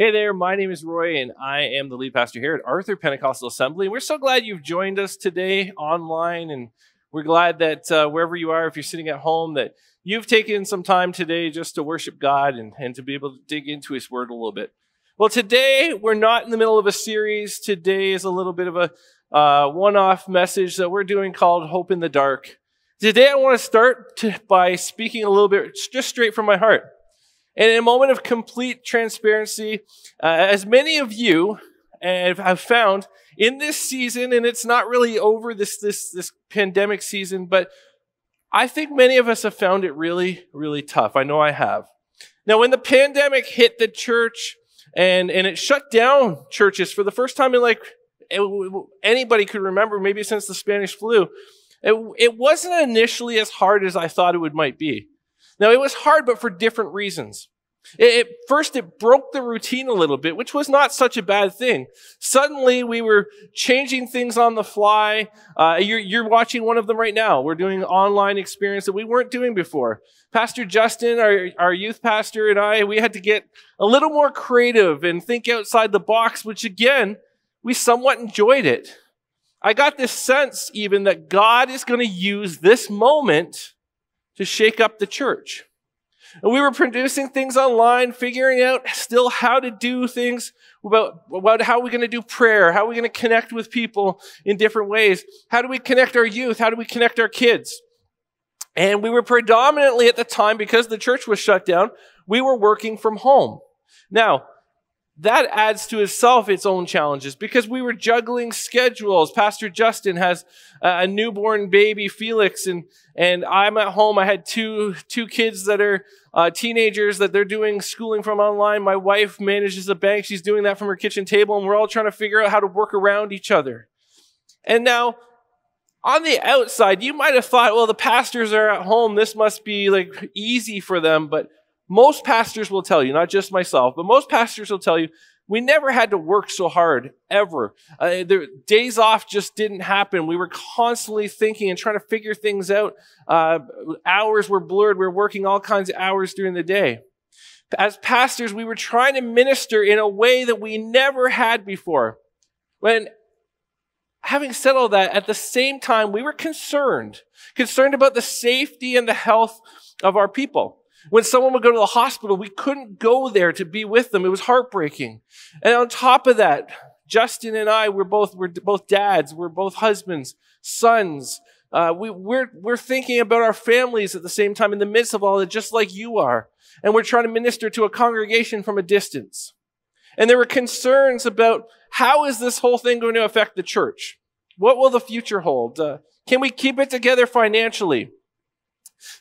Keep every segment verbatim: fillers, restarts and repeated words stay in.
Hey there, my name is Roy, and I am the lead pastor here at Arthur Pentecostal Assembly. We're so glad you've joined us today online, and we're glad that uh, wherever you are, if you're sitting at home, that you've taken some time today just to worship God and, and to be able to dig into His Word a little bit. Well, today, we're not in the middle of a series. Today is a little bit of a uh, one-off message that we're doing called Hope in the Dark. Today, I want to start to, by speaking a little bit just straight from my heart. And in a moment of complete transparency, uh, as many of you have found in this season, and it's not really over this, this, this pandemic season, but I think many of us have found it really, really tough. I know I have. Now, when the pandemic hit the church and, and it shut down churches for the first time in like anybody could remember, maybe since the Spanish flu, it, it wasn't initially as hard as I thought it would might be. Now, it was hard, but for different reasons. It, it, first, it broke the routine a little bit, which was not such a bad thing. Suddenly, we were changing things on the fly. Uh, you're, you're watching one of them right now. We're doing an online experience that we weren't doing before. Pastor Justin, our, our youth pastor, and I, we had to get a little more creative and think outside the box, which, again, we somewhat enjoyed it. I got this sense, even, that God is going to use this moment to shake up the church. And we were producing things online, figuring out still how to do things about, about how we're going to do prayer, how we're going to connect with people in different ways. How do we connect our youth? How do we connect our kids? And we were predominantly at the time, because the church was shut down, we were working from home. Now, that adds to itself its own challenges because we were juggling schedules. Pastor Justin has a newborn baby, Felix, and, and I'm at home. I had two, two kids that are uh, teenagers that they're doing schooling from online. My wife manages a bank. She's doing that from her kitchen table, and we're all trying to figure out how to work around each other. And now, on the outside, you might have thought, well, the pastors are at home. This must be like easy for them, but most pastors will tell you, not just myself, but most pastors will tell you, we never had to work so hard, ever. Uh, the days off just didn't happen. We were constantly thinking and trying to figure things out. Uh, hours were blurred. We were working all kinds of hours during the day. As pastors, we were trying to minister in a way that we never had before. When Having said all that, at the same time, we were concerned, concerned about the safety and the health of our people. When someone would go to the hospital, we couldn't go there to be with them. It was heartbreaking. And on top of that, Justin and I, we're both, we're both dads. We're both husbands, sons. Uh, we, we're, we're thinking about our families at the same time in the midst of all that, just like you are. And we're trying to minister to a congregation from a distance. And there were concerns about how is this whole thing going to affect the church? What will the future hold? Uh, can we keep it together financially?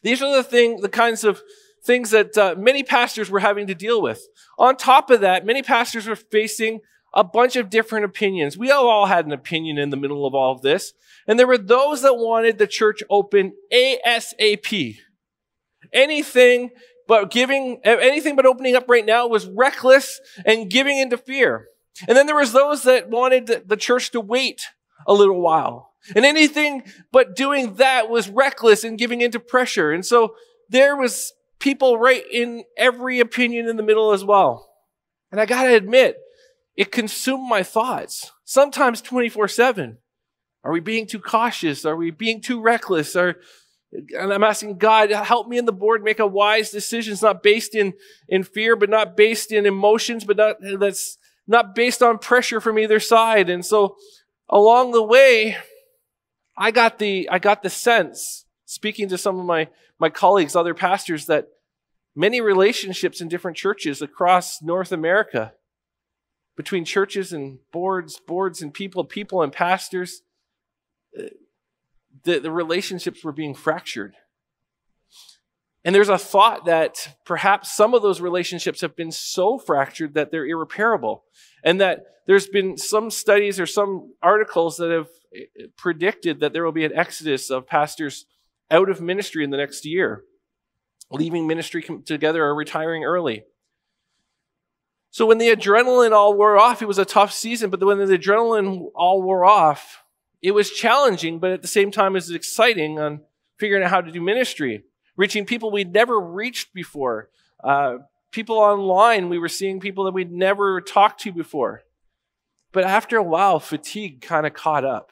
These are the thing, the kinds of things that uh, many pastors were having to deal with. On top of that, many pastors were facing a bunch of different opinions. We all had an opinion in the middle of all of this. And there were those that wanted the church open ASAP. Anything but giving, anything but opening up right now was reckless and giving into fear. And then there was those that wanted the church to wait a little while. And anything but doing that was reckless and giving into pressure. And so there was people right in every opinion in the middle as well. And I got to admit, it consumed my thoughts, sometimes twenty-four seven. Are we being too cautious? Are we being too reckless? Are, and I'm asking God, help me and the board make a wise decision. It's not based in, in fear, but not based in emotions, but not, that's not based on pressure from either side. And so along the way, I got the, I got the sense, speaking to some of my, my colleagues, other pastors, that many relationships in different churches across North America, between churches and boards, boards and people, people and pastors, the, the relationships were being fractured. And there's a thought that perhaps some of those relationships have been so fractured that they're irreparable. And that there's been some studies or some articles that have predicted that there will be an exodus of pastors out of ministry in the next year, leaving ministry together or retiring early. So when the adrenaline all wore off, it was a tough season, but when the adrenaline all wore off, it was challenging, but at the same time, it was exciting on figuring out how to do ministry, reaching people we'd never reached before, uh, people online, we were seeing people that we'd never talked to before. But after a while, fatigue kind of caught up.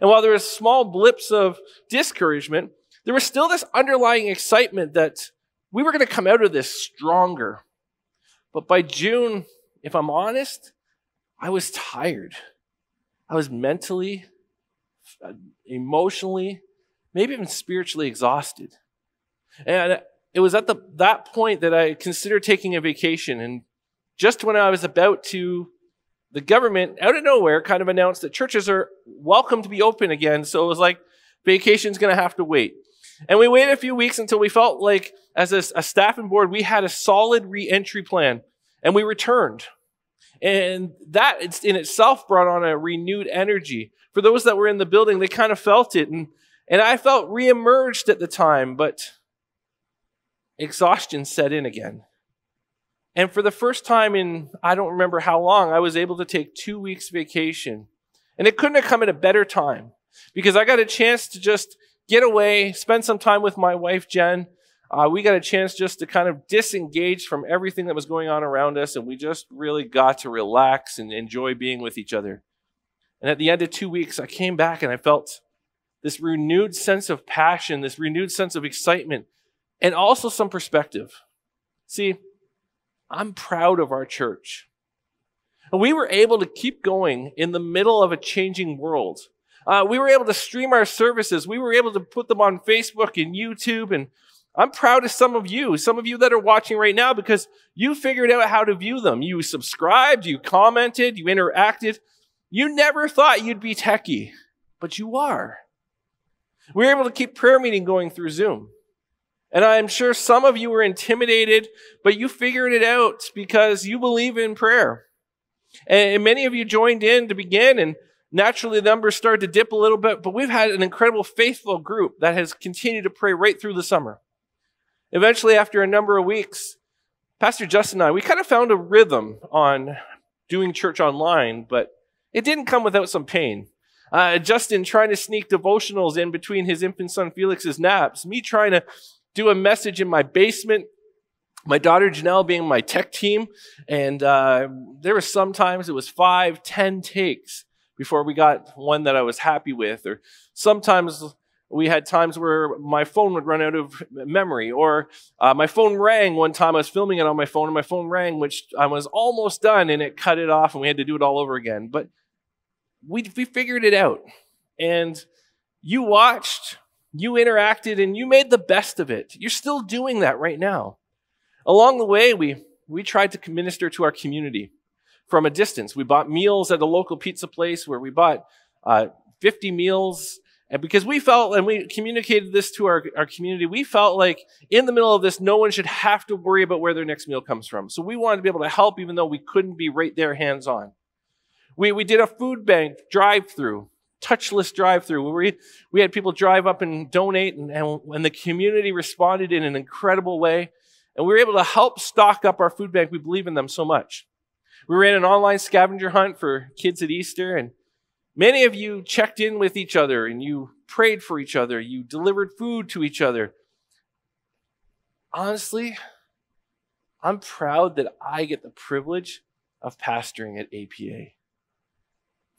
And while there were small blips of discouragement, there was still this underlying excitement that we were going to come out of this stronger. But by June, if I'm honest, I was tired. I was mentally, emotionally, maybe even spiritually exhausted. And it was at the, that point that I considered taking a vacation. And just when I was about to, the government, out of nowhere, kind of announced that churches are welcome to be open again. So it was like, vacation's going to have to wait. And we waited a few weeks until we felt like, as a, a staff and board, we had a solid re-entry plan. And we returned. And that in itself brought on a renewed energy. For those that were in the building, they kind of felt it. And, and I felt re-emerged at the time, but exhaustion set in again. And for the first time in, I don't remember how long, I was able to take two weeks vacation. And it couldn't have come at a better time because I got a chance to just get away, spend some time with my wife, Jen. Uh, we got a chance just to kind of disengage from everything that was going on around us. And we just really got to relax and enjoy being with each other. And at the end of two weeks, I came back and I felt this renewed sense of passion, this renewed sense of excitement, and also some perspective. See, I'm proud of our church. And we were able to keep going in the middle of a changing world. Uh, we were able to stream our services. We were able to put them on Facebook and YouTube. And I'm proud of some of you, some of you that are watching right now, because you figured out how to view them. You subscribed, you commented, you interacted. You never thought you'd be techie, but you are. We were able to keep prayer meeting going through Zoom. And I'm sure some of you were intimidated, but you figured it out because you believe in prayer. And many of you joined in to begin, and naturally the numbers started to dip a little bit, but we've had an incredible faithful group that has continued to pray right through the summer. Eventually, after a number of weeks, Pastor Justin and I, we kind of found a rhythm on doing church online, but it didn't come without some pain. Uh, Justin trying to sneak devotionals in between his infant son Felix's naps, me trying to do a message in my basement, my daughter Janelle being my tech team. And uh, there were sometimes it was five, ten takes before we got one that I was happy with. Or sometimes we had times where my phone would run out of memory. Or uh, my phone rang one time. I was filming it on my phone and my phone rang, which I was almost done and it cut it off and we had to do it all over again. But we, we figured it out. And you watched, you interacted, and you made the best of it. You're still doing that right now. Along the way, we, we tried to minister to our community from a distance. We bought meals at a local pizza place where we bought uh, fifty meals. And because we felt, and we communicated this to our, our community, we felt like in the middle of this, no one should have to worry about where their next meal comes from. So we wanted to be able to help even though we couldn't be right there hands-on. We, we did a food bank drive-through. Touchless drive-through where we, we had people drive up and donate, and, and, and the community responded in an incredible way. And we were able to help stock up our food bank. We believe in them so much. We ran an online scavenger hunt for kids at Easter, and many of you checked in with each other, and you prayed for each other. You delivered food to each other. Honestly, I'm proud that I get the privilege of pastoring at A P A.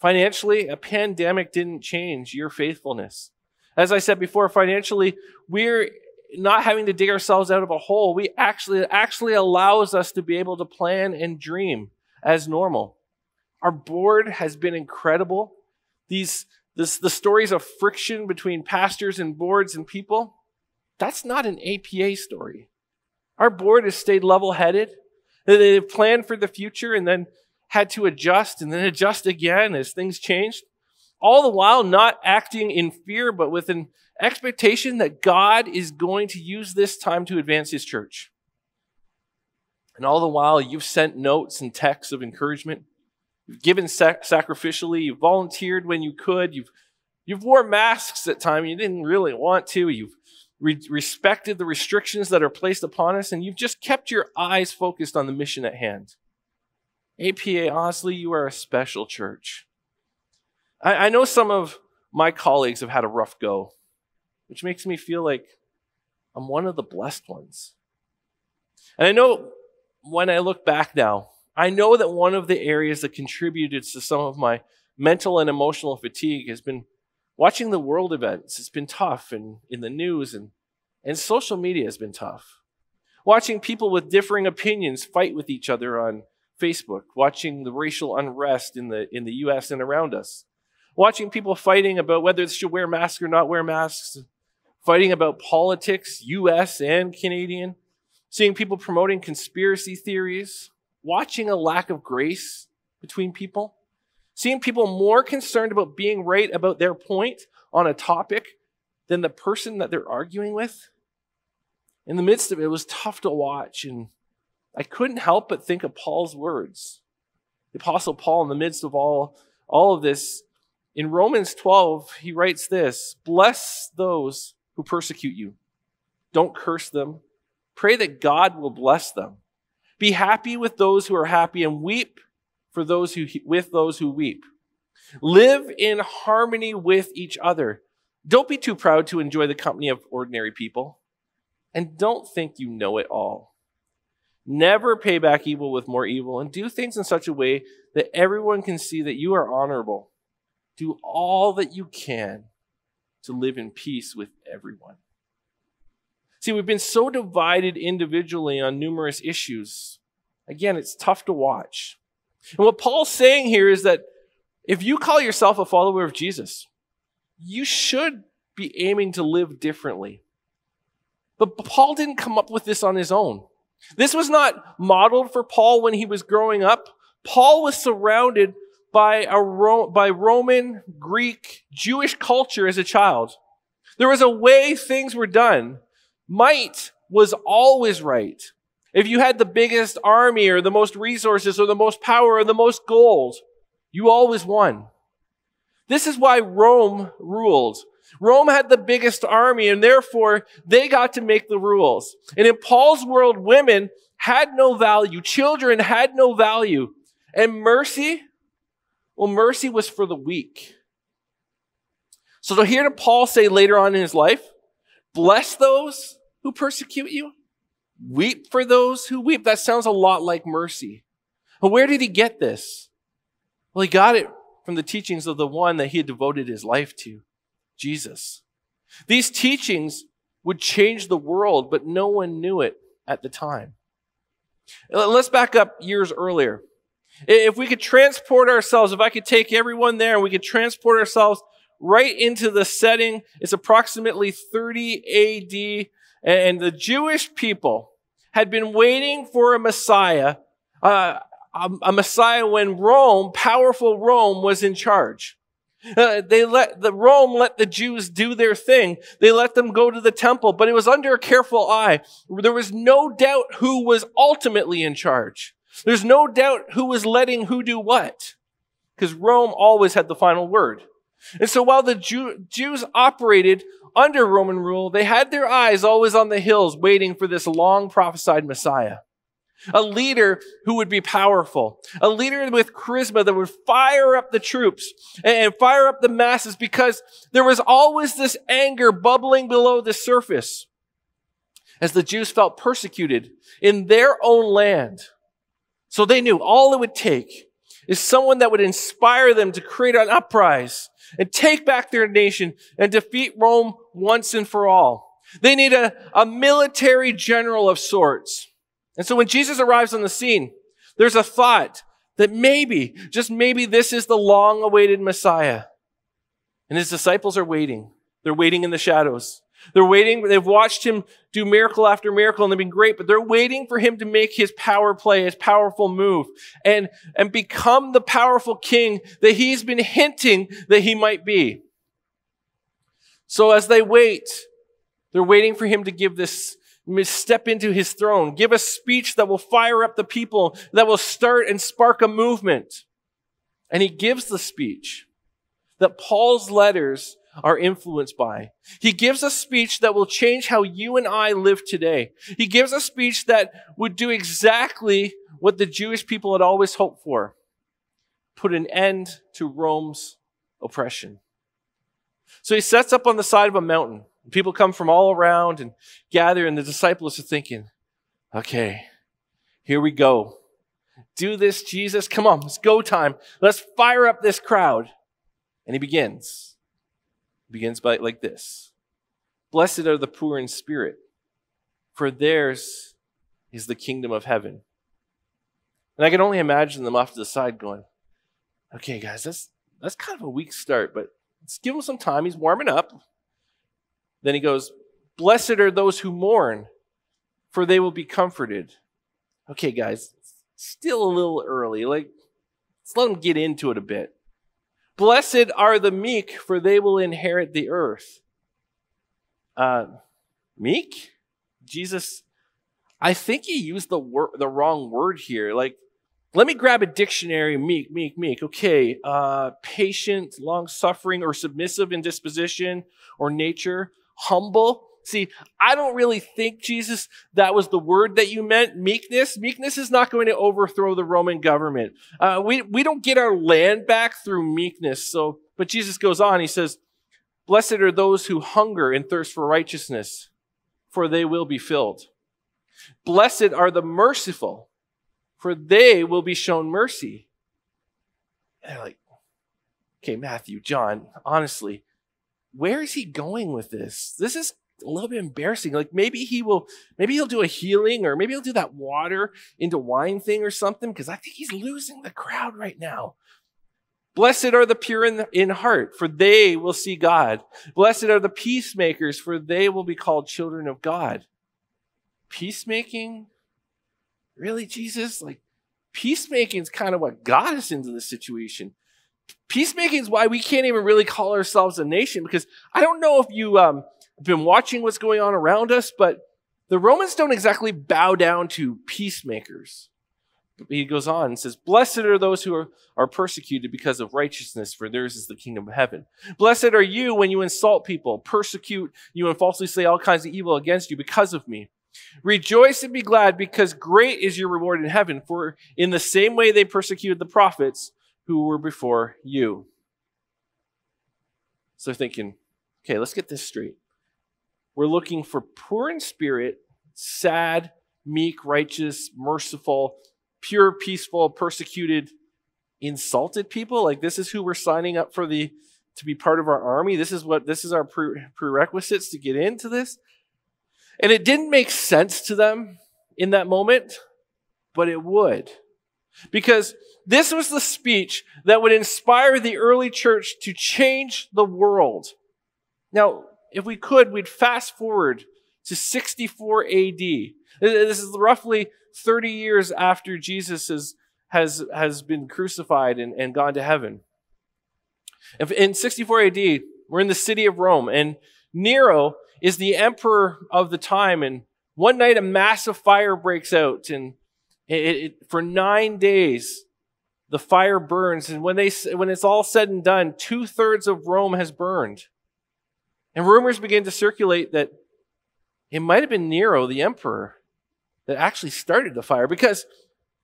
Financially, a pandemic didn't change your faithfulness. As I said before, financially, we're not having to dig ourselves out of a hole. We actually, it actually allows us to be able to plan and dream as normal. Our board has been incredible. These, this, the stories of friction between pastors and boards and people, that's not an A P A story. Our board has stayed level-headed. They've planned for the future and then had to adjust and then adjust again as things changed, all the while not acting in fear, but with an expectation that God is going to use this time to advance his church. And all the while, you've sent notes and texts of encouragement. You've given sac- sacrificially. You've volunteered when you could. You've, you've wore masks at times you didn't really want to. You've re- respected the restrictions that are placed upon us, and you've just kept your eyes focused on the mission at hand. A P A, honestly, you are a special church. I, I know some of my colleagues have had a rough go, which makes me feel like I'm one of the blessed ones. And I know when I look back now, I know that one of the areas that contributed to some of my mental and emotional fatigue has been watching the world events. It's been tough, and in the news, and, and social media has been tough. Watching people with differing opinions fight with each other on Facebook, watching the racial unrest in the, in the U S and around us, watching people fighting about whether they should wear masks or not wear masks, fighting about politics, U S and Canadian, seeing people promoting conspiracy theories, watching a lack of grace between people, seeing people more concerned about being right about their point on a topic than the person that they're arguing with. In the midst of it, it was tough to watch, and I couldn't help but think of Paul's words. The Apostle Paul, in the midst of all, all of this, in Romans twelve, he writes this: bless those who persecute you. Don't curse them. Pray that God will bless them. Be happy with those who are happy, and weep for those who with those who weep. Live in harmony with each other. Don't be too proud to enjoy the company of ordinary people, and don't think you know it all. Never pay back evil with more evil, and do things in such a way that everyone can see that you are honorable. Do all that you can to live in peace with everyone. See, we've been so divided individually on numerous issues. Again, it's tough to watch. And what Paul's saying here is that if you call yourself a follower of Jesus, you should be aiming to live differently. But Paul didn't come up with this on his own. This was not modeled for Paul when he was growing up. Paul was surrounded by, a Ro- by Roman, Greek, Jewish culture as a child. There was a way things were done. Might was always right. If you had the biggest army or the most resources or the most power or the most gold, you always won. This is why Rome ruled. Rome had the biggest army, and therefore they got to make the rules. And in Paul's world, women had no value. Children had no value. And mercy, well, mercy was for the weak. So to hear Paul say later on in his life, bless those who persecute you, weep for those who weep, that sounds a lot like mercy. And where did he get this? Well, he got it from the teachings of the one that he had devoted his life to, Jesus. These teachings would change the world, but no one knew it at the time. Let's back up years earlier. If we could transport ourselves, if I could take everyone there and we could transport ourselves right into the setting, it's approximately thirty A D, and the Jewish people had been waiting for a Messiah, uh, a, a Messiah when Rome, powerful Rome, was in charge. Uh, they let the Rome let the Jews do their thing. They let them go to the temple, but it was under a careful eye. There was no doubt who was ultimately in charge. There's no doubt who was letting who do what, because Rome always had the final word. And so while the Jew, Jews operated under Roman rule, they had their eyes always on the hills waiting for this long prophesied Messiah. A leader who would be powerful, a leader with charisma that would fire up the troops and fire up the masses, because there was always this anger bubbling below the surface as the Jews felt persecuted in their own land. So they knew all it would take is someone that would inspire them to create an uprising and take back their nation and defeat Rome once and for all. They need a, a military general of sorts. And so when Jesus arrives on the scene, there's a thought that maybe, just maybe, this is the long-awaited Messiah. And his disciples are waiting. They're waiting in the shadows. They're waiting. They've watched him do miracle after miracle, and they've been great, but they're waiting for him to make his power play, his powerful move, and, and become the powerful king that he's been hinting that he might be. So as they wait, they're waiting for him to give this step into his throne, give a speech that will fire up the people, that will start and spark a movement. And he gives the speech that Paul's letters are influenced by. He gives a speech that will change how you and I live today. He gives a speech that would do exactly what the Jewish people had always hoped for: put an end to Rome's oppression. So he sets up on the side of a mountain. People come from all around and gather, and the disciples are thinking, okay, Here we go. Do this, Jesus. Come on, it's go time. Let's fire up this crowd. And he begins. He begins by like this. Blessed are the poor in spirit, for theirs is the kingdom of heaven. And I can only imagine them off to the side going, okay, guys, that's, that's kind of a weak start, but let's give him some time. He's warming up. Then he goes, blessed are those who mourn, for they will be comforted. Okay, guys, still a little early. Like, let's let them get into it a bit. Blessed are the meek, for they will inherit the earth. Uh, meek? Jesus, I think he used the wor- the wrong word here. Like, let me grab a dictionary. Meek, meek, meek. Okay, uh, patient, long-suffering, or submissive in disposition or nature. Humble. See, I don't really think, Jesus, that was the word that you meant. Meekness. Meekness is not going to overthrow the Roman government. Uh, we, we don't get our land back through meekness. So, but Jesus goes on. He says, blessed are those who hunger and thirst for righteousness, for they will be filled. Blessed are the merciful, for they will be shown mercy. And they're like, okay, Matthew, John, honestly, where is he going with this? This is a little bit embarrassing. Like maybe he will, maybe he'll do a healing, or maybe he'll do that water into wine thing or something, because I think he's losing the crowd right now. Blessed are the pure in, in heart, for they will see God. Blessed are the peacemakers, for they will be called children of God. Peacemaking? Really, Jesus? Like, peacemaking is kind of what got us into this situation. Peacemaking is why we can't even really call ourselves a nation, because I don't know if you um, have been watching what's going on around us, but the Romans don't exactly bow down to peacemakers. He goes on and says, blessed are those who are, are persecuted because of righteousness, for theirs is the kingdom of heaven. Blessed are you when you insult people, persecute you, and falsely say all kinds of evil against you because of me. Rejoice and be glad, because great is your reward in heaven, for in the same way they persecuted the prophets who were before you. So they're thinking, okay, let's get this straight. We're looking for poor in spirit, sad, meek, righteous, merciful, pure, peaceful, persecuted, insulted people. Like, this is who we're signing up for the to be part of our army. This is what this is our pre- prerequisites to get into this. And it didn't make sense to them in that moment, but it would. Because this was the speech that would inspire the early church to change the world. Now, if we could, we'd fast forward to sixty-four A D. This is roughly thirty years after Jesus has, has, has been crucified and, and gone to heaven. In sixty-four A D, we're in the city of Rome, and Nero is the emperor of the time. And one night a massive fire breaks out, and it, it, for nine days the fire burns. And when they when it's all said and done, two thirds of Rome has burned. And rumors begin to circulate that it might have been Nero, the emperor, that actually started the fire, because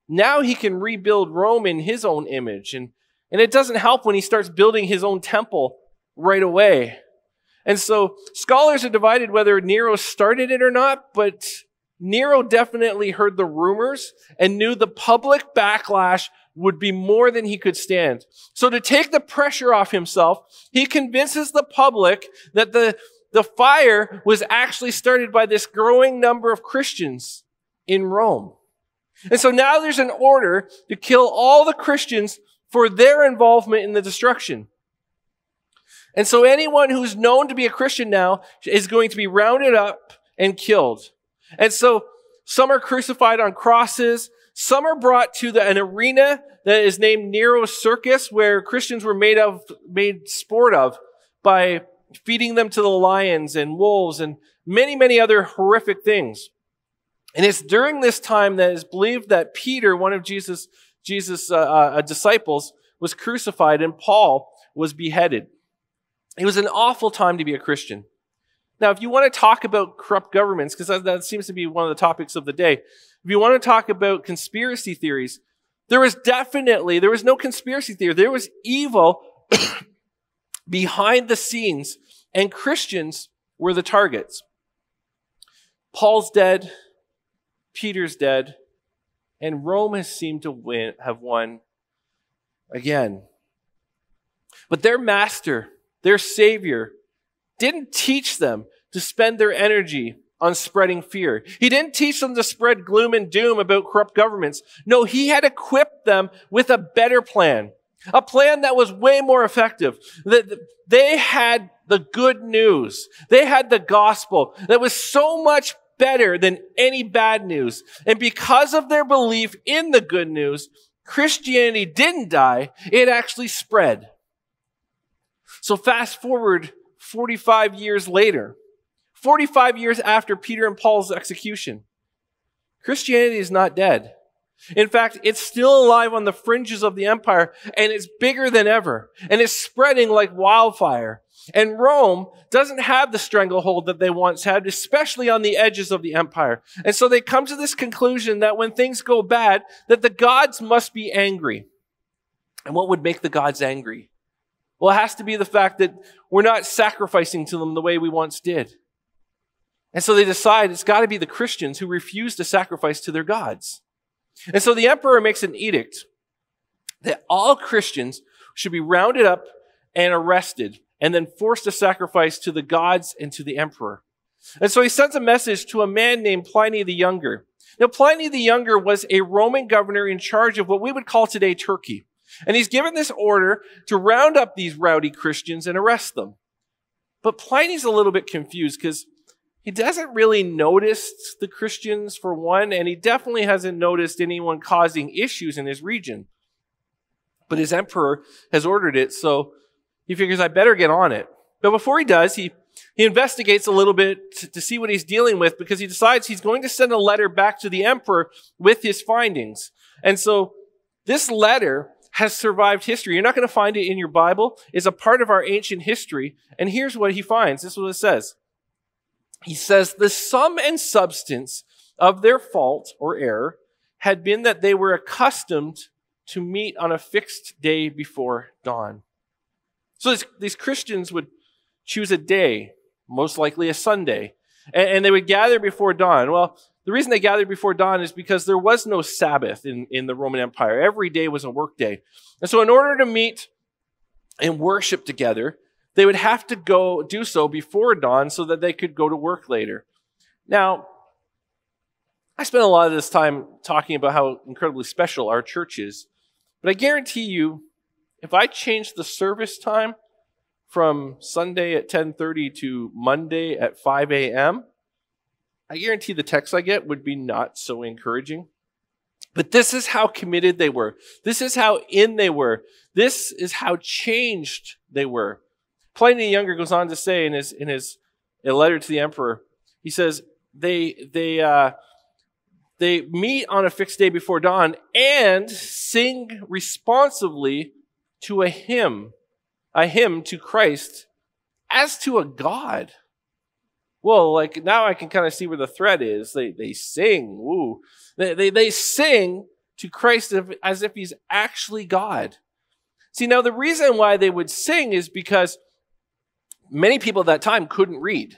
now he can rebuild Rome in his own image. And, and it doesn't help when he starts building his own temple right away. And so scholars are divided whether Nero started it or not, but Nero definitely heard the rumors and knew the public backlash would be more than he could stand. So to take the pressure off himself, he convinces the public that the, the fire was actually started by this growing number of Christians in Rome. And so now there's an order to kill all the Christians for their involvement in the destruction. And so anyone who's known to be a Christian now is going to be rounded up and killed. And so some are crucified on crosses. Some are brought to the, an arena that is named Nero Circus, where Christians were made of, made sport of by feeding them to the lions and wolves and many, many other horrific things. And it's during this time that it's believed that Peter, one of Jesus' Jesus' uh, uh, disciples, was crucified and Paul was beheaded. It was an awful time to be a Christian. Now, if you want to talk about corrupt governments, because that, that seems to be one of the topics of the day, if you want to talk about conspiracy theories, there was definitely, there was no conspiracy theory. There was evil behind the scenes, and Christians were the targets. Paul's dead, Peter's dead, And Rome has seemed to win, have won again. But their master, their savior, didn't teach them to spend their energy on spreading fear. He didn't teach them to spread gloom and doom about corrupt governments. No, he had equipped them with a better plan, a plan that was way more effective. They had the good news. They had the gospel that was so much better than any bad news. And because of their belief in the good news, Christianity didn't die. It actually spread. So fast forward forty-five years later, forty-five years after Peter and Paul's execution, Christianity is not dead. In fact, it's still alive on the fringes of the empire, and it's bigger than ever, and it's spreading like wildfire. And Rome doesn't have the stranglehold that they once had, especially on the edges of the empire. And so they come to this conclusion that when things go bad, that the gods must be angry. And what would make the gods angry? Well, it has to be the fact that we're not sacrificing to them the way we once did. And so they decide it's got to be the Christians who refuse to sacrifice to their gods. And so the emperor makes an edict that all Christians should be rounded up and arrested and then forced to sacrifice to the gods and to the emperor. And so he sends a message to a man named Pliny the Younger. Now, Pliny the Younger was a Roman governor in charge of what we would call today Turkey. And he's given this order to round up these rowdy Christians and arrest them. But Pliny's a little bit confused because he doesn't really notice the Christians, for one, and he definitely hasn't noticed anyone causing issues in his region. But his emperor has ordered it, so he figures, I better get on it. But before he does, he, he investigates a little bit to, to see what he's dealing with, because he decides he's going to send a letter back to the emperor with his findings. And so this letter has survived history. You're not going to find it in your Bible. It's a part of our ancient history. And here's what he finds. This is what it says. He says, the sum and substance of their fault or error had been that they were accustomed to meet on a fixed day before dawn. So this, these Christians would choose a day, most likely a Sunday, and, and they would gather before dawn. Well, the reason they gathered before dawn is because there was no Sabbath in, in the Roman Empire. Every day was a work day. And so in order to meet and worship together, they would have to go do so before dawn so that they could go to work later. Now, I spent a lot of this time talking about how incredibly special our church is, but I guarantee you, if I changed the service time from Sunday at ten thirty to Monday at five a.m., I guarantee the text I get would be not so encouraging. But this is how committed they were. This is how in they were. This is how changed they were. Pliny the Younger goes on to say in his in his in a letter to the emperor, he says they they uh, they meet on a fixed day before dawn and sing responsively to a hymn, a hymn to Christ as to a god. Well, like now I can kind of see where the thread is. They they sing, woo, they they they sing to Christ as if he's actually God. See, now the reason why they would sing is because many people at that time couldn't read.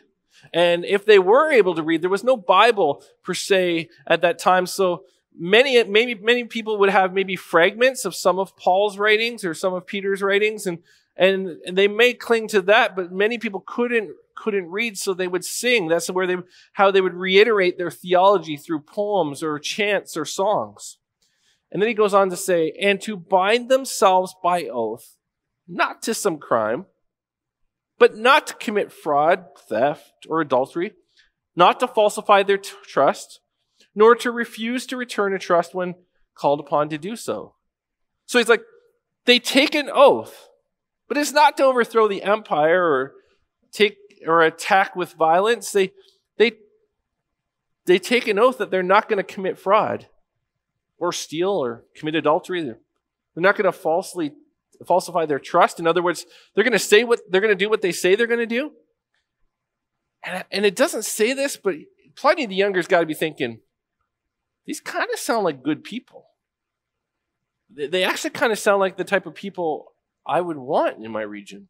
And if they were able to read, there was no Bible per se at that time. So many, maybe many people would have maybe fragments of some of Paul's writings or some of Peter's writings. And, and, and they may cling to that, but many people couldn't, couldn't read. So they would sing. That's where they, how they would reiterate their theology through poems or chants or songs. And then he goes on to say, and to bind themselves by oath, not to some crime, but not to commit fraud, theft, or adultery, not to falsify their t- trust, nor to refuse to return a trust when called upon to do so. So he's like, they take an oath, but it's not to overthrow the empire or take or attack with violence. They, they, they take an oath that they're not going to commit fraud or steal or commit adultery. They're, they're not going to falsely falsify their trust. In other words, they're going to say what they're going to do, what they say they're going to do. And, and it doesn't say this, but Pliny the Younger's got to be thinking, these kind of sound like good people. They, they actually kind of sound like the type of people I would want in my region.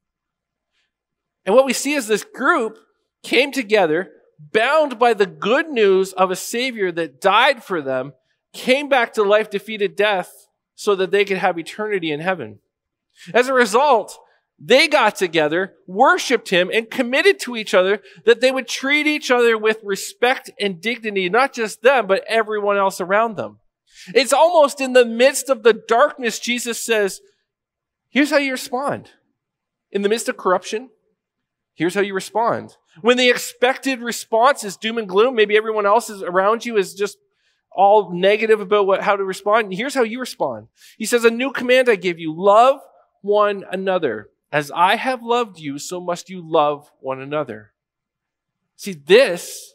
And what we see is this group came together, bound by the good news of a savior that died for them, came back to life, defeated death, so that they could have eternity in heaven. As a result, they got together, worshiped him, and committed to each other that they would treat each other with respect and dignity, not just them, but everyone else around them. It's almost in the midst of the darkness, Jesus says, here's how you respond. In the midst of corruption, here's how you respond. When the expected response is doom and gloom, maybe everyone else is around you is just all negative about what, how to respond. And here's how you respond. He says, a new command I give you, love one another. As I have loved you, so must you love one another. See, this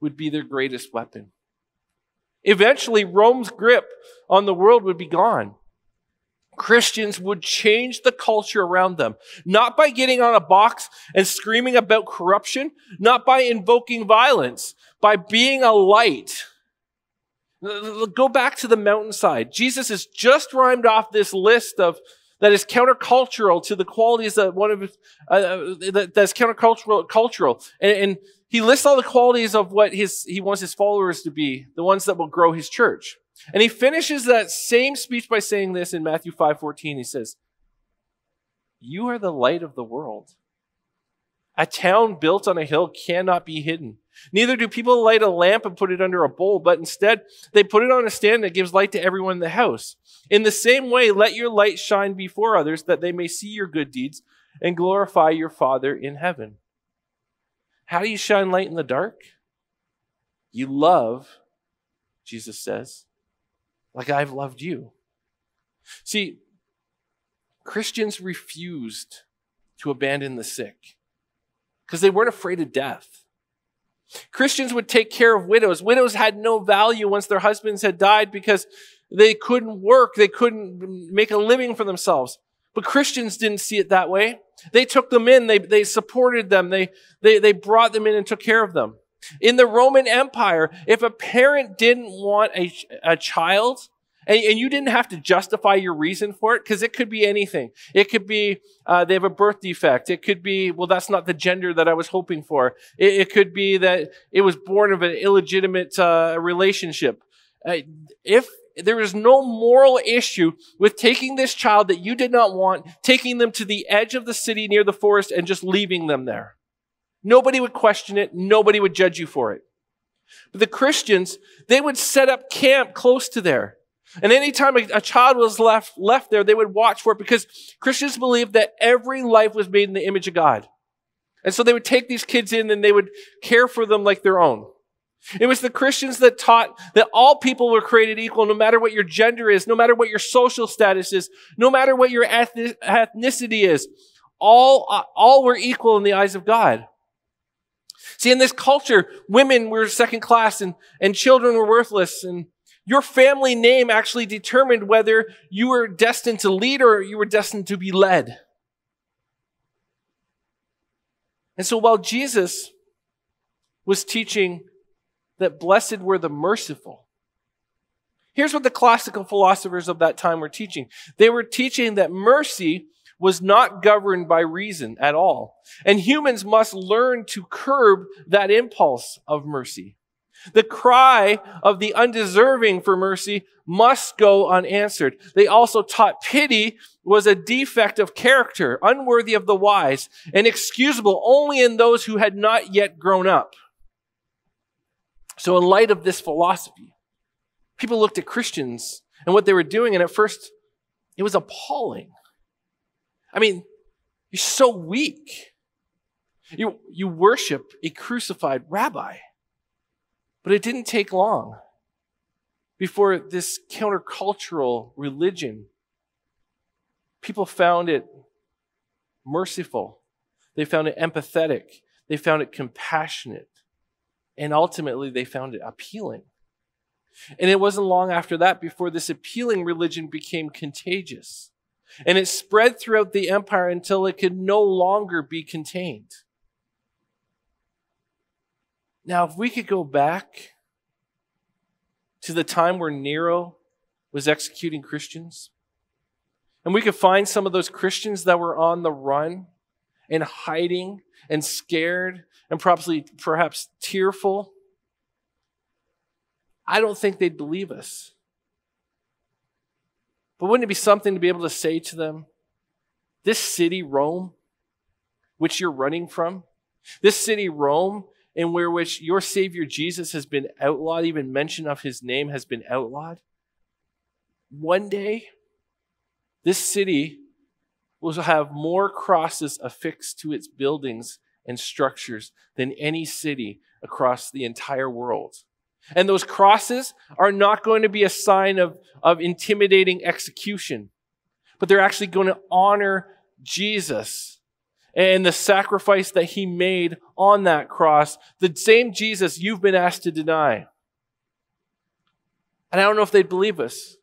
would be their greatest weapon. Eventually, Rome's grip on the world would be gone. Christians would change the culture around them, not by getting on a box and screaming about corruption, not by invoking violence, by being a light. Go back to the mountainside. Jesus has just rhymed off this list of that is countercultural to the qualities that one of uh, that's countercultural, cultural, and, and he lists all the qualities of what his he wants his followers to be, the ones that will grow his church. And he finishes that same speech by saying this in Matthew five fourteen. He says, "You are the light of the world. A town built on a hill cannot be hidden. Neither do people light a lamp and put it under a bowl, but instead they put it on a stand that gives light to everyone in the house. In the same way, let your light shine before others that they may see your good deeds and glorify your Father in heaven." How do you shine light in the dark? You love, Jesus says, like I've loved you. See, Christians refused to abandon the sick because they weren't afraid of death. Christians would take care of widows. Widows had no value once their husbands had died because they couldn't work. They couldn't make a living for themselves. But Christians didn't see it that way. They took them in. They, they supported them. They, they, they brought them in and took care of them. In the Roman Empire, if a parent didn't want a, a child, and, and you didn't have to justify your reason for it, because it could be anything. It could be uh, they have a birth defect. It could be, well, that's not the gender that I was hoping for. It, it could be that it was born of an illegitimate uh, relationship. Uh, if there is no moral issue with taking this child that you did not want, taking them to the edge of the city near the forest and just leaving them there. Nobody would question it. Nobody would judge you for it. But the Christians, they would set up camp close to there. And anytime a, a child was left, left there, they would watch for it because Christians believed that every life was made in the image of God. And so they would take these kids in and they would care for them like their own. It was the Christians that taught that all people were created equal, no matter what your gender is, no matter what your social status is, no matter what your ethnic, ethnicity is. All, uh, all were equal in the eyes of God. See, in this culture, women were second class and, and children were worthless. And your family name actually determined whether you were destined to lead or you were destined to be led. And so while Jesus was teaching that blessed were the merciful, here's what the classical philosophers of that time were teaching. They were teaching that mercy was not governed by reason at all. And humans must learn to curb that impulse of mercy. The cry of the undeserving for mercy must go unanswered. They also taught pity was a defect of character, unworthy of the wise, and excusable only in those who had not yet grown up. So in light of this philosophy, people looked at Christians and what they were doing, and at first it was appalling. I mean, you're so weak. You, you worship a crucified rabbi. But it didn't take long before this countercultural religion, people found it merciful. They found it empathetic. They found it compassionate. And ultimately, they found it appealing. And it wasn't long after that before this appealing religion became contagious. And it spread throughout the empire until it could no longer be contained. Now, if we could go back to the time where Nero was executing Christians, and we could find some of those Christians that were on the run and hiding and scared and probably perhaps tearful, I don't think they'd believe us. But wouldn't it be something to be able to say to them, this city, Rome, which you're running from, this city, Rome, in where which your Savior Jesus has been outlawed, even mention of his name has been outlawed. One day, this city will have more crosses affixed to its buildings and structures than any city across the entire world. And those crosses are not going to be a sign of, of intimidating execution, but they're actually going to honor Jesus and the sacrifice that he made on that cross, the same Jesus you've been asked to deny. And I don't know if they'd believe us,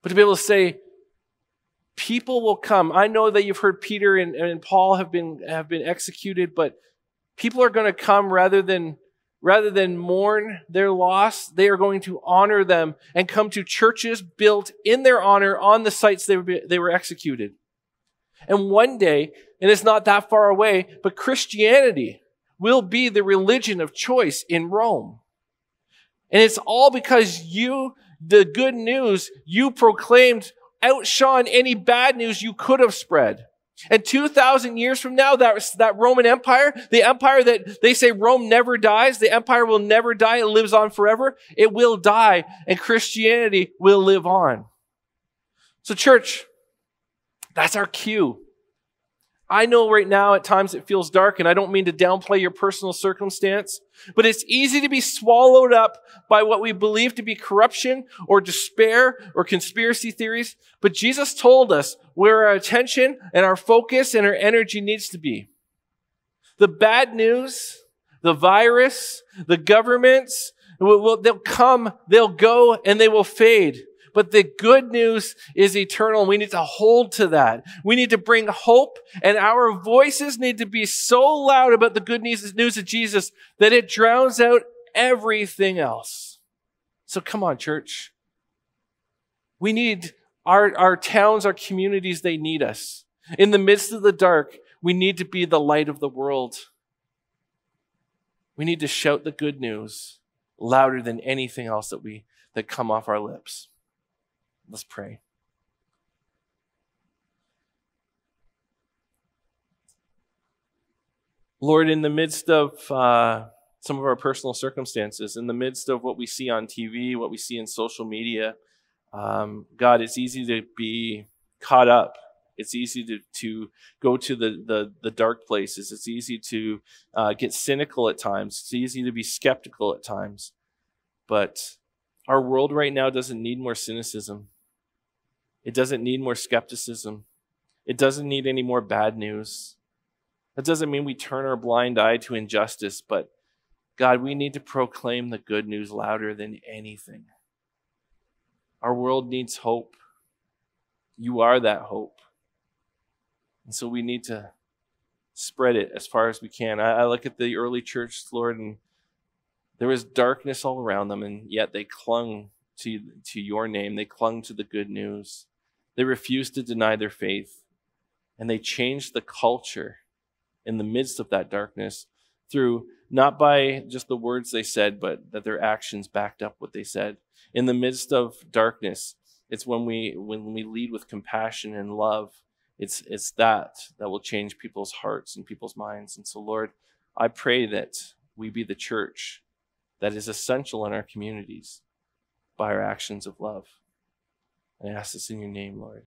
but to be able to say, people will come. I know that you've heard Peter and, and Paul have been, have been executed, but people are going to come rather than, rather than mourn their loss. They are going to honor them and come to churches built in their honor on the sites they were, they were executed. And one day, and it's not that far away, but Christianity will be the religion of choice in Rome. And it's all because you, the good news you proclaimed, outshone any bad news you could have spread. And two thousand years from now, that, that Roman Empire, the empire that they say Rome never dies, the empire will never die, it lives on forever, it will die, and Christianity will live on. So church, that's our cue. I know right now at times it feels dark, and I don't mean to downplay your personal circumstance, but it's easy to be swallowed up by what we believe to be corruption or despair or conspiracy theories. But Jesus told us where our attention and our focus and our energy needs to be. The bad news, the virus, the governments, they'll come, they'll go, and they will fade. But the good news is eternal. We need to hold to that. We need to bring hope, and our voices need to be so loud about the good news, news of Jesus that it drowns out everything else. So come on, church. We need our, our towns, our communities, they need us. In the midst of the dark, we need to be the light of the world. We need to shout the good news louder than anything else that we that come off our lips. Let's pray. Lord, in the midst of uh, some of our personal circumstances, in the midst of what we see on T V, what we see in social media, um, God, it's easy to be caught up. It's easy to, to go to the, the, the dark places. It's easy to uh, get cynical at times. It's easy to be skeptical at times. But our world right now doesn't need more cynicism. It doesn't need more skepticism. It doesn't need any more bad news. That doesn't mean we turn our blind eye to injustice, but God, we need to proclaim the good news louder than anything. Our world needs hope. You are that hope. And so we need to spread it as far as we can. I, I look at the early church, Lord, and there was darkness all around them, and yet they clung to, to your name. They clung to the good news. They refused to deny their faith, and they changed the culture in the midst of that darkness through, not by just the words they said, but that their actions backed up what they said. In the midst of darkness, it's when we, when we lead with compassion and love, it's, it's that that will change people's hearts and people's minds. And so, Lord, I pray that we be the church that is essential in our communities by our actions of love. And I ask this in your name, Lord.